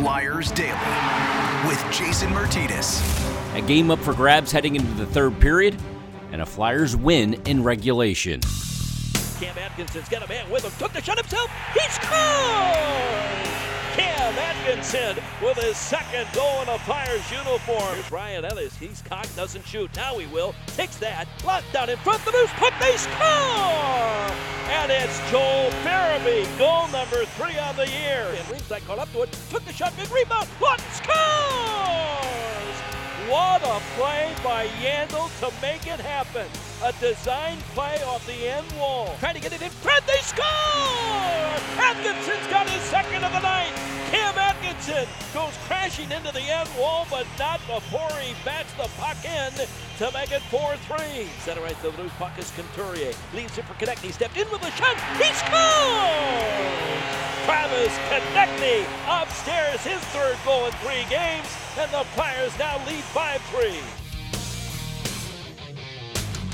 Flyers Daily with Jason Mertidis. A game up for grabs heading into the third period, and a Flyers win in regulation. Cam Atkinson's got a man with him, took the shot himself, he scores! Cam Atkinson with his second goal in a Flyers uniform. Here's Ryan Ellis, he's cocked, doesn't shoot, now he will, takes that, locked down in front, the loose puck, they score! And it's Joel Farabee, goal number 3 on the year. And Riemsdyk caught up to it, took the shot, big rebound, Lawton scores! What a play by Yandel to make it happen. A design play off the end wall. Trying to get it in front, they score! Atkinson's got his second of the night. Cam Atkinson goes crashing into the end wall, but not before he bats the puck in to make it 4-3. Center right to the loose puck is Canturier. Leaves it for Konecny, stepped in with a shot, he scores! Travis Konecny upstairs, his third goal in 3 games, and the Flyers now lead 5-3.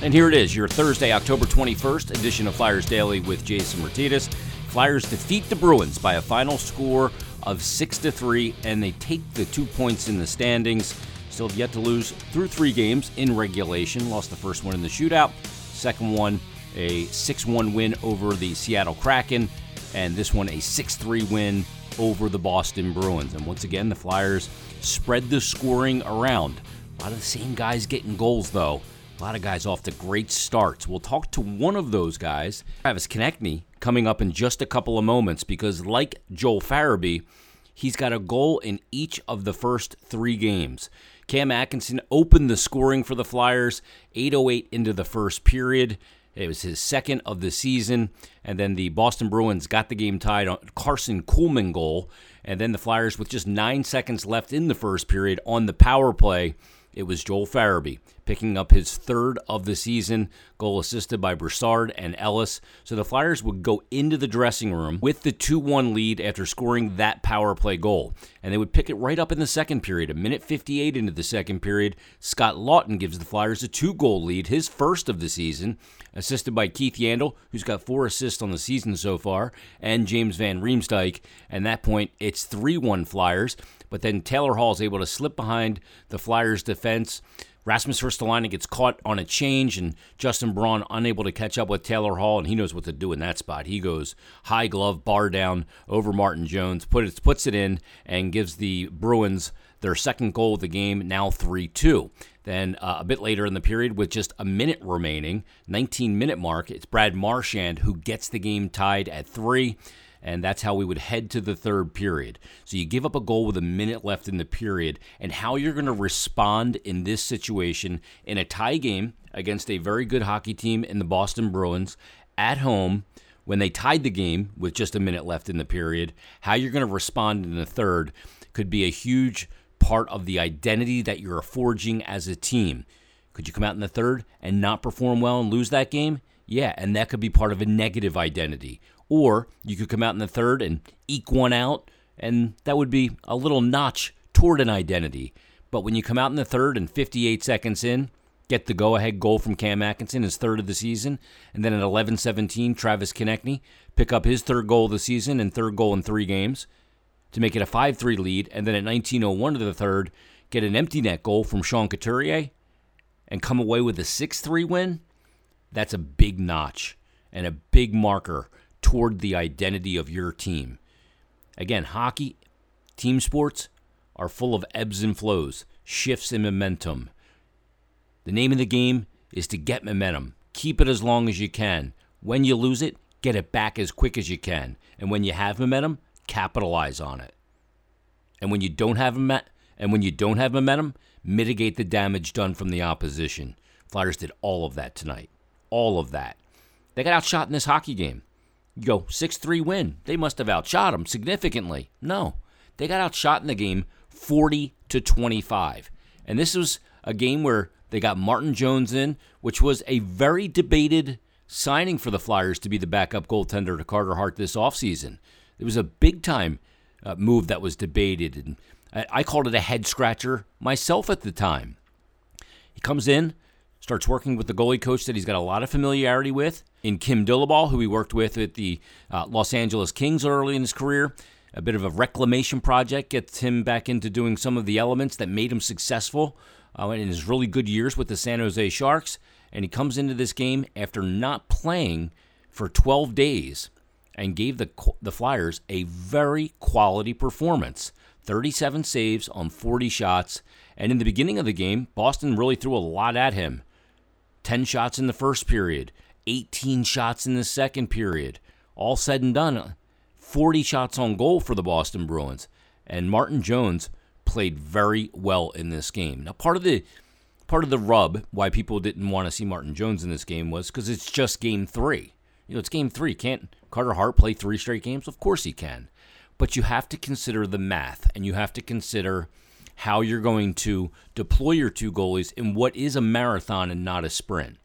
And here it is, your Thursday, October 21st edition of Flyers Daily with Jason Mertidis. Flyers defeat the Bruins by a final score of 6-3, and they take the 2 points in the standings. Still have yet to lose through 3 games in regulation. Lost the first one in the shootout, second one a 6-1 win over the Seattle Kraken, and this one a 6-3 win over the Boston Bruins. And once again, the Flyers spread the scoring around. A lot of the same guys getting goals, though. A lot of guys off to great starts. We'll talk to one of those guys, Travis Konecny, coming up in just a couple of moments, because like Joel Farabee, he's got a goal in each of the first 3 games. Cam Atkinson opened the scoring for the Flyers, 8:08 into the first period. It was his second of the season, and then the Boston Bruins got the game tied on Carson Kuhlman goal, and then the Flyers, with just 9 seconds left in the first period on the power play, it was Joel Farabee picking up his third of the season, goal assisted by Broussard and Ellis. So the Flyers would go into the dressing room with the 2-1 lead after scoring that power play goal. And they would pick it right up in the second period. A minute 58 into the second period, Scott Lawton gives the Flyers a 2-goal lead, his first of the season, assisted by Keith Yandel, who's got 4 assists on the season so far, and James Van Riemsdyk. At that point, it's 3-1 Flyers. But then Taylor Hall is able to slip behind the Flyers' defense. Rasmus Forslin gets caught on a change, and Justin Braun unable to catch up with Taylor Hall, and he knows what to do in that spot. He goes high glove, bar down over Martin Jones, puts it in, and gives the Bruins their second goal of the game, now 3-2. Then a bit later in the period, with just a minute remaining, 19-minute mark, it's Brad Marchand who gets the game tied at 3. And that's how we would head to the third period. So you give up a goal with a minute left in the period, and how you're going to respond in this situation in a tie game against a very good hockey team in the Boston Bruins at home when they tied the game with just a minute left in the period, how you're going to respond in the third could be a huge part of the identity that you're forging as a team. Could you come out in the third and not perform well and lose that game? Yeah, and that could be part of a negative identity. Or you could come out in the third and eke one out, and that would be a little notch toward an identity. But when you come out in the third and 58 seconds in, get the go-ahead goal from Cam Atkinson, his third of the season, and then at 11:17, Travis Konecny pick up his third goal of the season and third goal in 3 games to make it a 5-3 lead, and then at 19:01 of the third, get an empty net goal from Sean Couturier and come away with a 6-3 win. That's a big notch and a big marker toward the identity of your team. Again, hockey, team sports are full of ebbs and flows, shifts in momentum. The name of the game is to get momentum. Keep it as long as you can. When you lose it, get it back as quick as you can. And when you have momentum, capitalize on it. And when you don't have momentum, mitigate the damage done from the opposition. Flyers did all of that tonight. All of that. They got outshot in this hockey game. You go, 6-3 win. They must have outshot them significantly. No. They got outshot in the game 40-25. And this was a game where they got Martin Jones in, which was a very debated signing for the Flyers to be the backup goaltender to Carter Hart this offseason. It was a big-time move that was debated. And I called it a head-scratcher myself at the time. He comes in, starts working with the goalie coach that he's got a lot of familiarity with in Kim Dillaball, who he worked with at the Los Angeles Kings early in his career. a bit of a reclamation project, gets him back into doing some of the elements that made him successful in his really good years with the San Jose Sharks. And he comes into this game after not playing for 12 days and gave the Flyers a very quality performance. 37 saves on 40 shots. And in the beginning of the game, Boston really threw a lot at him. 10 shots in the first period, 18 shots in the second period. All said and done, 40 shots on goal for the Boston Bruins. And Martin Jones played very well in this game. Now, part of the rub why people didn't want to see Martin Jones in this game was because it's just game three. You know, it's game three. Can't Carter Hart play three straight games? Of course he can. But you have to consider the math, and you have to consider how you're going to deploy your two goalies in what is a marathon and not a sprint.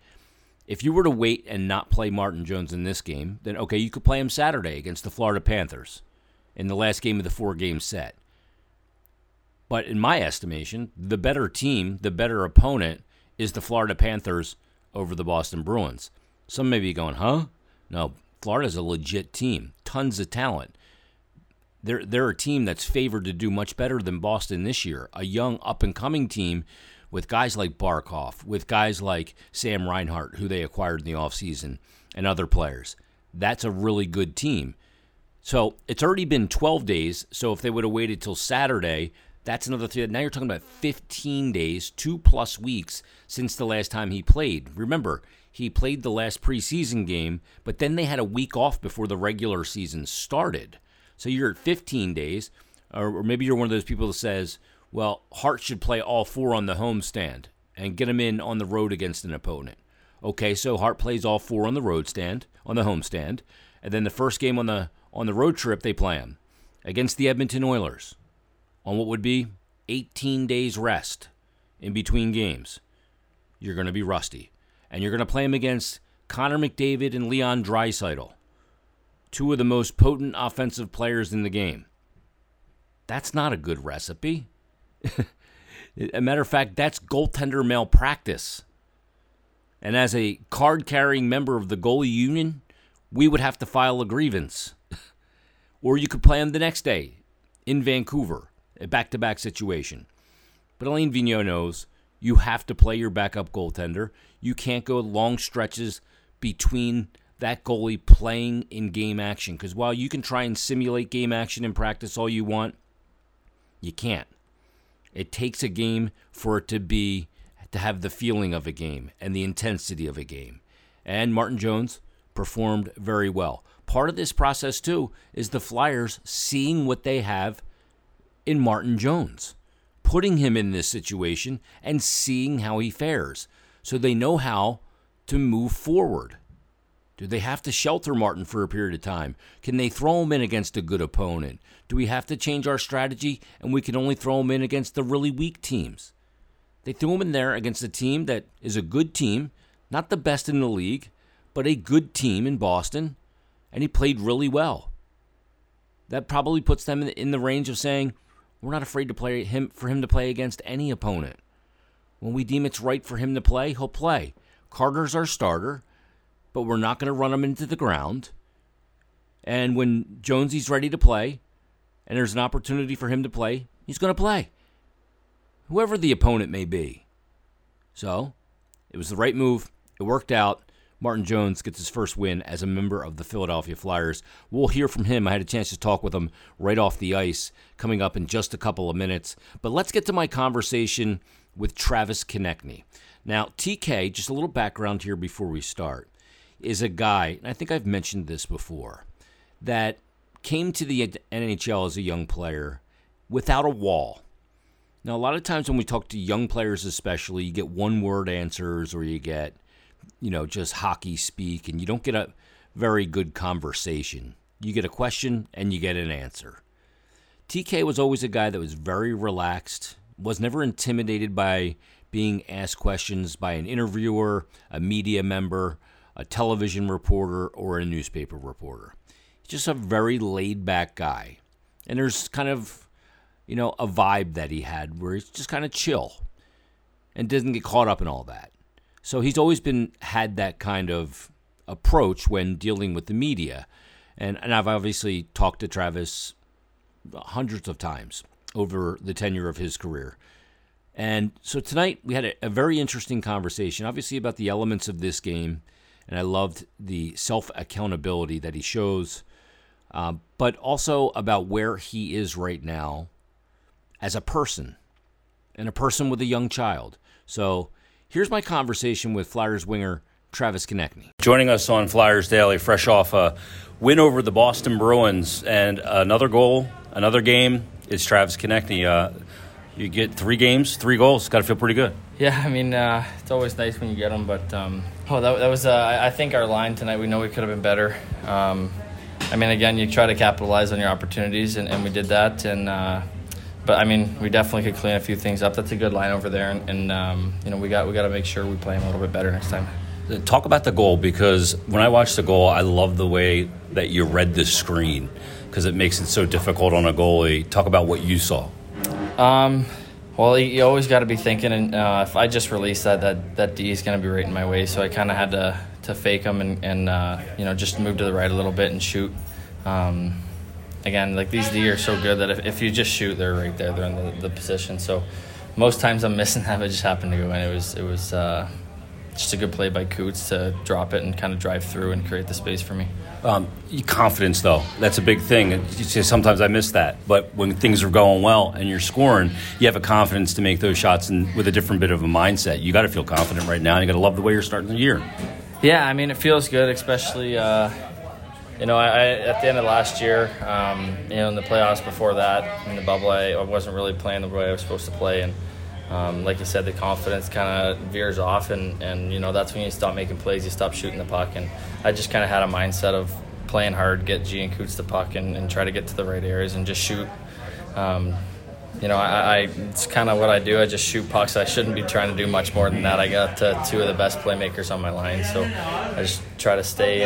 If you were to wait and not play Martin Jones in this game, then okay, you could play him Saturday against the Florida Panthers in the last game of the four-game set. But in my estimation, the better team, the better opponent is the Florida Panthers over the Boston Bruins. Some may be going, huh? No, Florida's a legit team. Tons of talent. They're a team that's favored to do much better than Boston this year. A young, up-and-coming team with guys like Barkov, with guys like Sam Reinhart, who they acquired in the offseason, and other players. That's a really good team. So it's already been 12 days, so if they would have waited till Saturday, that's another thing. Now you're talking about 15 days, 2+ weeks since the last time he played. Remember, he played the last preseason game, but then they had a week off before the regular season started. So you're at 15 days, or maybe you're one of those people that says, well, Hart should play all four on the homestand and get him in on the road against an opponent. Okay, so Hart plays all four on the homestand, and then the first game on the road trip they play him against the Edmonton Oilers on what would be 18 days rest in between games. You're going to be rusty, and you're going to play him against Connor McDavid and Leon Draisaitl, two of the most potent offensive players in the game. That's not a good recipe. A matter of fact, that's goaltender malpractice. And as a card-carrying member of the goalie union, we would have to file a grievance. Or you could play him the next day in Vancouver, a back-to-back situation. But Alain Vigneault knows you have to play your backup goaltender. You can't go long stretches between that goalie playing in game action. Because while you can try and simulate game action in practice all you want, you can't. It takes a game for it to have the feeling of a game and the intensity of a game. And Martin Jones performed very well. Part of this process, too, is the Flyers seeing what they have in Martin Jones, putting him in this situation and seeing how he fares. So they know how to move forward. Do they have to shelter Martin for a period of time? Can they throw him in against a good opponent? Do we have to change our strategy and we can only throw him in against the really weak teams? They threw him in there against a team that is a good team, not the best in the league, but a good team in Boston, and he played really well. That probably puts them in the range of saying, we're not afraid to play him for him to play against any opponent. When we deem it's right for him to play, he'll play. Carter's our starter, but we're not going to run him into the ground. And when Jonesy's ready to play, and there's an opportunity for him to play, he's going to play, whoever the opponent may be. So, it was the right move. It worked out. Martin Jones gets his first win as a member of the Philadelphia Flyers. We'll hear from him. I had a chance to talk with him right off the ice coming up in just a couple of minutes. But let's get to my conversation with Travis Konecny. Now, TK, just a little background here before we start, is a guy, and I think I've mentioned this before, that came to the NHL as a young player without a wall. Now, a lot of times when we talk to young players especially, you get one-word answers or you get, just hockey speak, and you don't get a very good conversation. You get a question and you get an answer. TK was always a guy that was very relaxed, was never intimidated by being asked questions by an interviewer, a media member, a television reporter, or a newspaper reporter. He's just a very laid-back guy. And there's kind of, a vibe that he had where he's just kind of chill and doesn't get caught up in all that. So he's always had that kind of approach when dealing with the media. And I've obviously talked to Travis hundreds of times over the tenure of his career. And so tonight we had a very interesting conversation, obviously, about the elements of this game. And I loved the self-accountability that he shows, but also about where he is right now as a person and a person with a young child. So here's my conversation with Flyers winger Travis Konecny. Joining us on Flyers Daily, fresh off a win over the Boston Bruins and another goal, another game, it's Travis Konecny. You get 3 games, 3 goals. Got to feel pretty good. Yeah, I mean, it's always nice when you get them. But, that was, I think, our line tonight. We know we could have been better. I mean, again, you try to capitalize on your opportunities, and we did that. And but, I mean, we definitely could clean a few things up. That's a good line over there. And you know, we got to make sure we play him a little bit better next time. Talk about the goal, because when I watch the goal, I love the way that you read the screen, because it makes it so difficult on a goalie. Talk about what you saw. Well, you always got to be thinking, and if I just release that D is going to be right in my way, so I kind of had to fake him and you know, just move to the right a little bit and shoot. Again, like, these D are so good that if you just shoot, they're right there, they're in the position. So most times I'm missing that, but it just happened to go in. It was just a good play by Coots to drop it and kind of drive through and create the space for me. Confidence, though, that's a big thing. Sometimes I miss that, but when things are going well and you're scoring, you have a confidence to make those shots, and with a different bit of a mindset. You got to feel confident right now, and you got to love the way you're starting the year. Yeah, I mean, it feels good, especially you know, I at the end of last year, you know, in the playoffs before that, in the bubble, I wasn't really playing the way I was supposed to play, and like you said, the confidence kind of veers off, and you know, that's when you stop making plays, you stop shooting the puck. And I just kind of had a mindset of playing hard, get G and Coots the puck, and try to get to the right areas and just shoot. You know, I it's kind of what I do. I just shoot pucks. I shouldn't be trying to do much more than that. I got 2 of the best playmakers on my line, so I just try to stay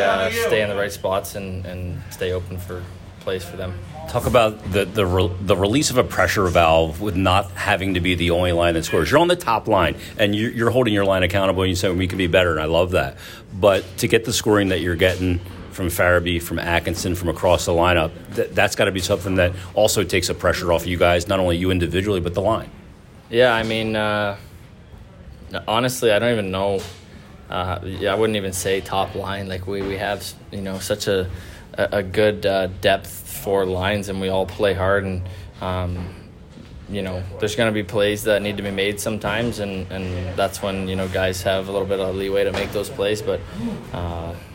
in the right spots and stay open for plays for them. Talk about the release of a pressure valve with not having to be the only line that scores. You're on the top line, and you're holding your line accountable, and you say, we can be better, and I love that. But to get the scoring that you're getting from Farabee, from Atkinson, from across the lineup, that's got to be something that also takes a pressure off you guys, not only you individually, but the line. Yeah, I mean, honestly, I don't even know. I wouldn't even say top line. Like, we have, you know, such a good depth for lines, and we all play hard, and you know, there's going to be plays that need to be made sometimes, and that's when, you know, guys have a little bit of leeway to make those plays, but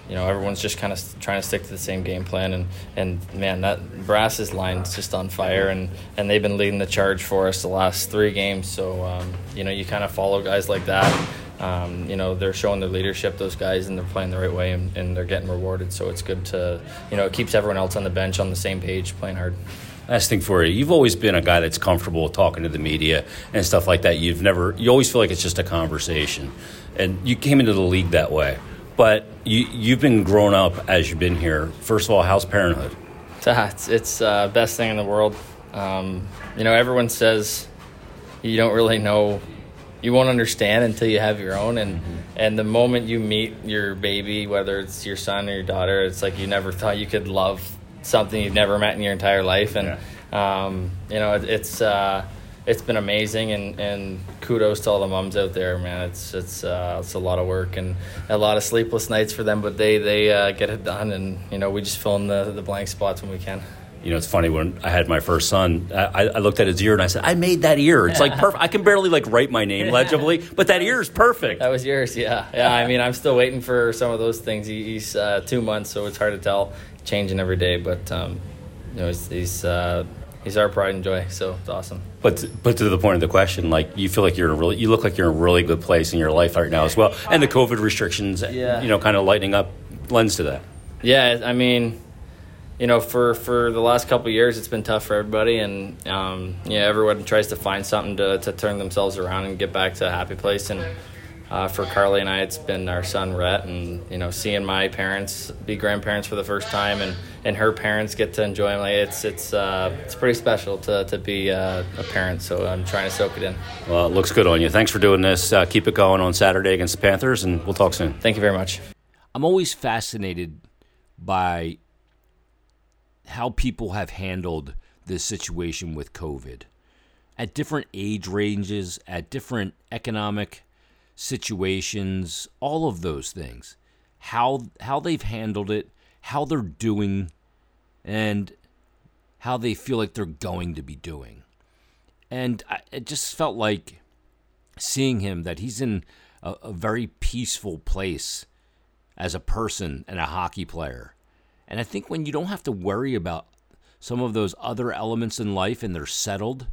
you know, everyone's just kind of trying to stick to the same game plan, and man, that Brass's line's just on fire, and they've been leading the charge for us the last 3 games, so you know, you kind of follow guys like that. You know, they're showing their leadership, those guys, and they're playing the right way, and they're getting rewarded. So it's good to, you know, it keeps everyone else on the bench on the same page, playing hard. Last thing for you, you've always been a guy that's comfortable talking to the media and stuff like that. You always feel like it's just a conversation. And you came into the league that way. But you've been grown up as you've been here. First of all, how's parenthood? It's best thing in the world. You know, everyone says you don't really know. You won't understand until you have your own, and the moment you meet your baby, whether it's your son or your daughter, it's like you never thought you could love something you've never met in your entire life. And yeah. You know, it's been amazing, and kudos to all the moms out there, man. It's a lot of work and a lot of sleepless nights for them, but they get it done, and you know, we just fill in the blank spots when we can. You know, it's funny, when I had my first son, I looked at his ear and I said, I made that ear. It's like perfect. I can barely like write my name legibly, but that ear is perfect. That was yours, yeah. Yeah, I mean, I'm still waiting for some of those things. He's 2 months, so it's hard to tell, changing every day. But, you know, he's our pride and joy, so it's awesome. But to the point of the question, like, you feel like you look like you're in a really good place in your life right now as well. And the COVID restrictions, you know, kind of lightening up lends to that. Yeah, I mean, you know, for the last couple of years, it's been tough for everybody, and yeah, everyone tries to find something to turn themselves around and get back to a happy place. And for Carly and I, it's been our son Rhett, and you know, seeing my parents be grandparents for the first time, and her parents get to enjoy him. Like, it's pretty special to be a parent. So I'm trying to soak it in. Well, it looks good on you. Thanks for doing this. Keep it going on Saturday against the Panthers, and we'll talk soon. Thank you very much. I'm always fascinated by how people have handled this situation with COVID. At different age ranges, at different economic situations, all of those things. How they've handled it, how they're doing, and how they feel like they're going to be doing. And it just felt like seeing him, that he's in a very peaceful place as a person and a hockey player. And I think when you don't have to worry about some of those other elements in life and they're settled,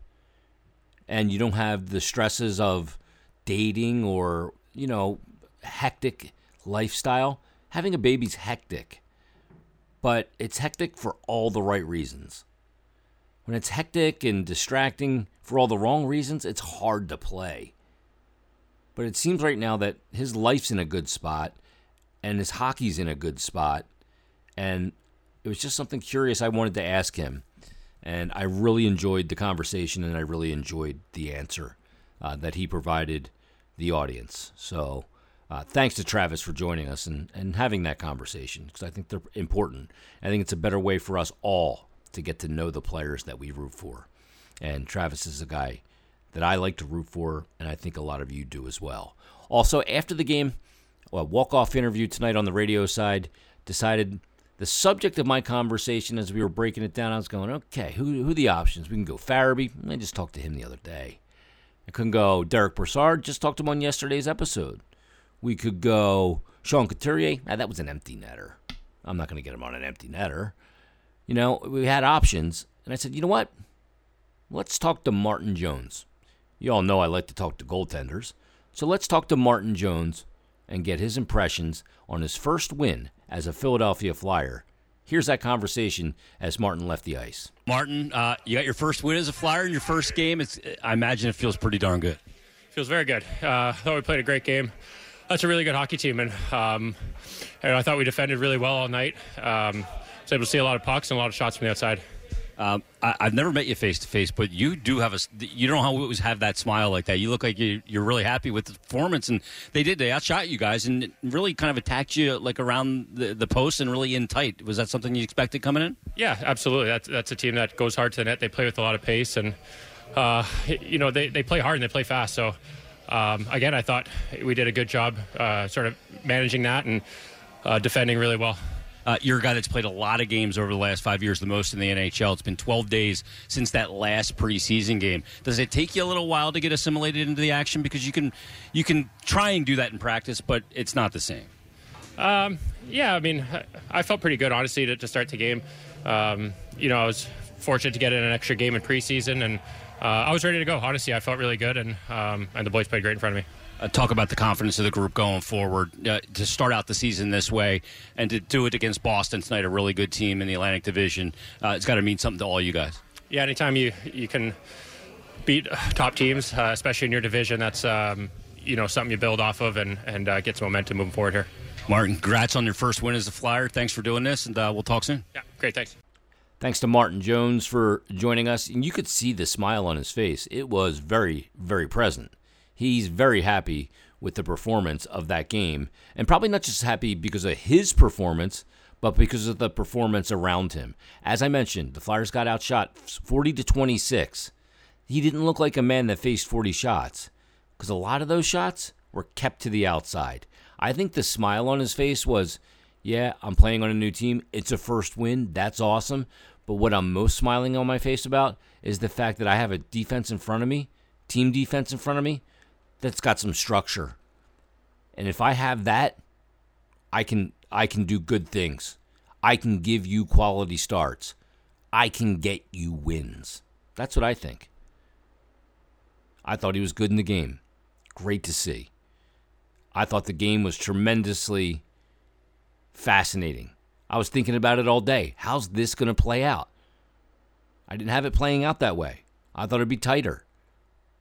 and you don't have the stresses of dating or, you know, hectic lifestyle, having a baby's hectic. But it's hectic for all the right reasons. When it's hectic and distracting for all the wrong reasons, it's hard to play. But it seems right now that his life's in a good spot and his hockey's in a good spot. And it was just something curious I wanted to ask him. And I really enjoyed the conversation and I really enjoyed the answer that he provided the audience. So thanks to Travis for joining us and having that conversation, because I think they're important. I think it's a better way for us all to get to know the players that we root for. And Travis is a guy that I like to root for, and I think a lot of you do as well. Also, after the game, a walk-off interview tonight on the radio side, decided the subject of my conversation as we were breaking it down, I was going, okay, who are the options? We can go Farabee. I just talked to him the other day. I couldn't go Derek Broussard. Just talked to him on yesterday's episode. We could go Sean Couturier. That was an empty netter. I'm not going to get him on an empty netter. You know, we had options. And I said, you know what? Let's talk to Martin Jones. You all know I like to talk to goaltenders. So let's talk to Martin Jones and get his impressions on his first win as a Philadelphia Flyer. Here's that conversation as Martin left the ice. Martin, you got your first win as a Flyer in your first game. I imagine it feels pretty darn good. Feels very good. I thought we played a great game. That's a really good hockey team, and I thought we defended really well all night. I was able to see a lot of pucks and a lot of shots from the outside. I've never met you face-to-face, but you do have you don't always have that smile like that. You look like you're really happy with the performance, and they outshot you guys and really kind of attacked you like around the post and really in tight. Was that something you expected coming in? Yeah, absolutely. That's a team that goes hard to the net. They play with a lot of pace, and you know, they play hard and they play fast. So, again, I thought we did a good job sort of managing that and defending really well. You're a guy that's played a lot of games over the last 5 years, the most in the NHL. It's been 12 days since that last preseason game. Does it take you a little while to get assimilated into the action? Because you can try and do that in practice, but it's not the same. Yeah, I mean, I felt pretty good, honestly, to start the game. You know, I was fortunate to get in an extra game in preseason, and I was ready to go. Honestly, I felt really good, and the boys played great in front of me. Talk about the confidence of the group going forward to start out the season this way and to do it against Boston tonight, a really good team in the Atlantic Division. It's got to mean something to all you guys. Yeah, anytime you can beat top teams, especially in your division, that's you know, something you build off of and get some momentum moving forward here. Martin, congrats on your first win as a Flyer. Thanks for doing this, and we'll talk soon. Yeah, great, thanks. Thanks to Martin Jones for joining us. And you could see the smile on his face. It was very, very present. He's very happy with the performance of that game, and probably not just happy because of his performance, but because of the performance around him. As I mentioned, the Flyers got outshot 40-26. He didn't look like a man that faced 40 shots, because a lot of those shots were kept to the outside. I think the smile on his face was, yeah, I'm playing on a new team. It's a first win. That's awesome. But what I'm most smiling on my face about is the fact that I have a defense in front of me, team defense in front of me, that's got some structure. And if I have that, I can do good things. I can give you quality starts. I can get you wins. That's what I think. I thought he was good in the game. Great to see. I thought the game was tremendously fascinating. I was thinking about it all day. How's this going to play out? I didn't have it playing out that way. I thought it'd be tighter.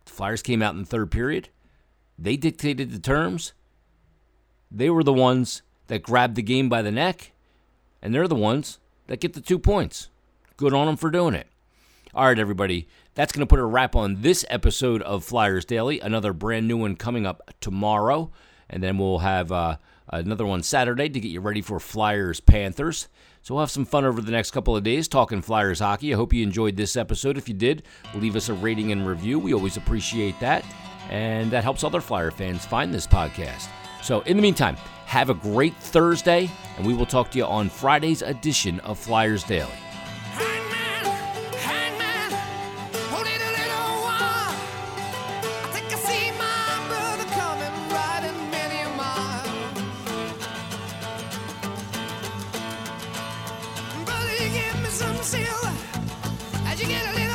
The Flyers came out in the third period. They dictated the terms. They were the ones that grabbed the game by the neck, and they're the ones that get the 2 points. Good on them for doing it. All right, everybody, that's going to put a wrap on this episode of Flyers Daily, another brand new one coming up tomorrow, and then we'll have Another one Saturday to get you ready for Flyers-Panthers. So we'll have some fun over the next couple of days talking Flyers hockey. I hope you enjoyed this episode. If you did, leave us a rating and review. We always appreciate that. And that helps other Flyer fans find this podcast. So in the meantime, have a great Thursday, and we will talk to you on Friday's edition of Flyers Daily. Some silver as you get a little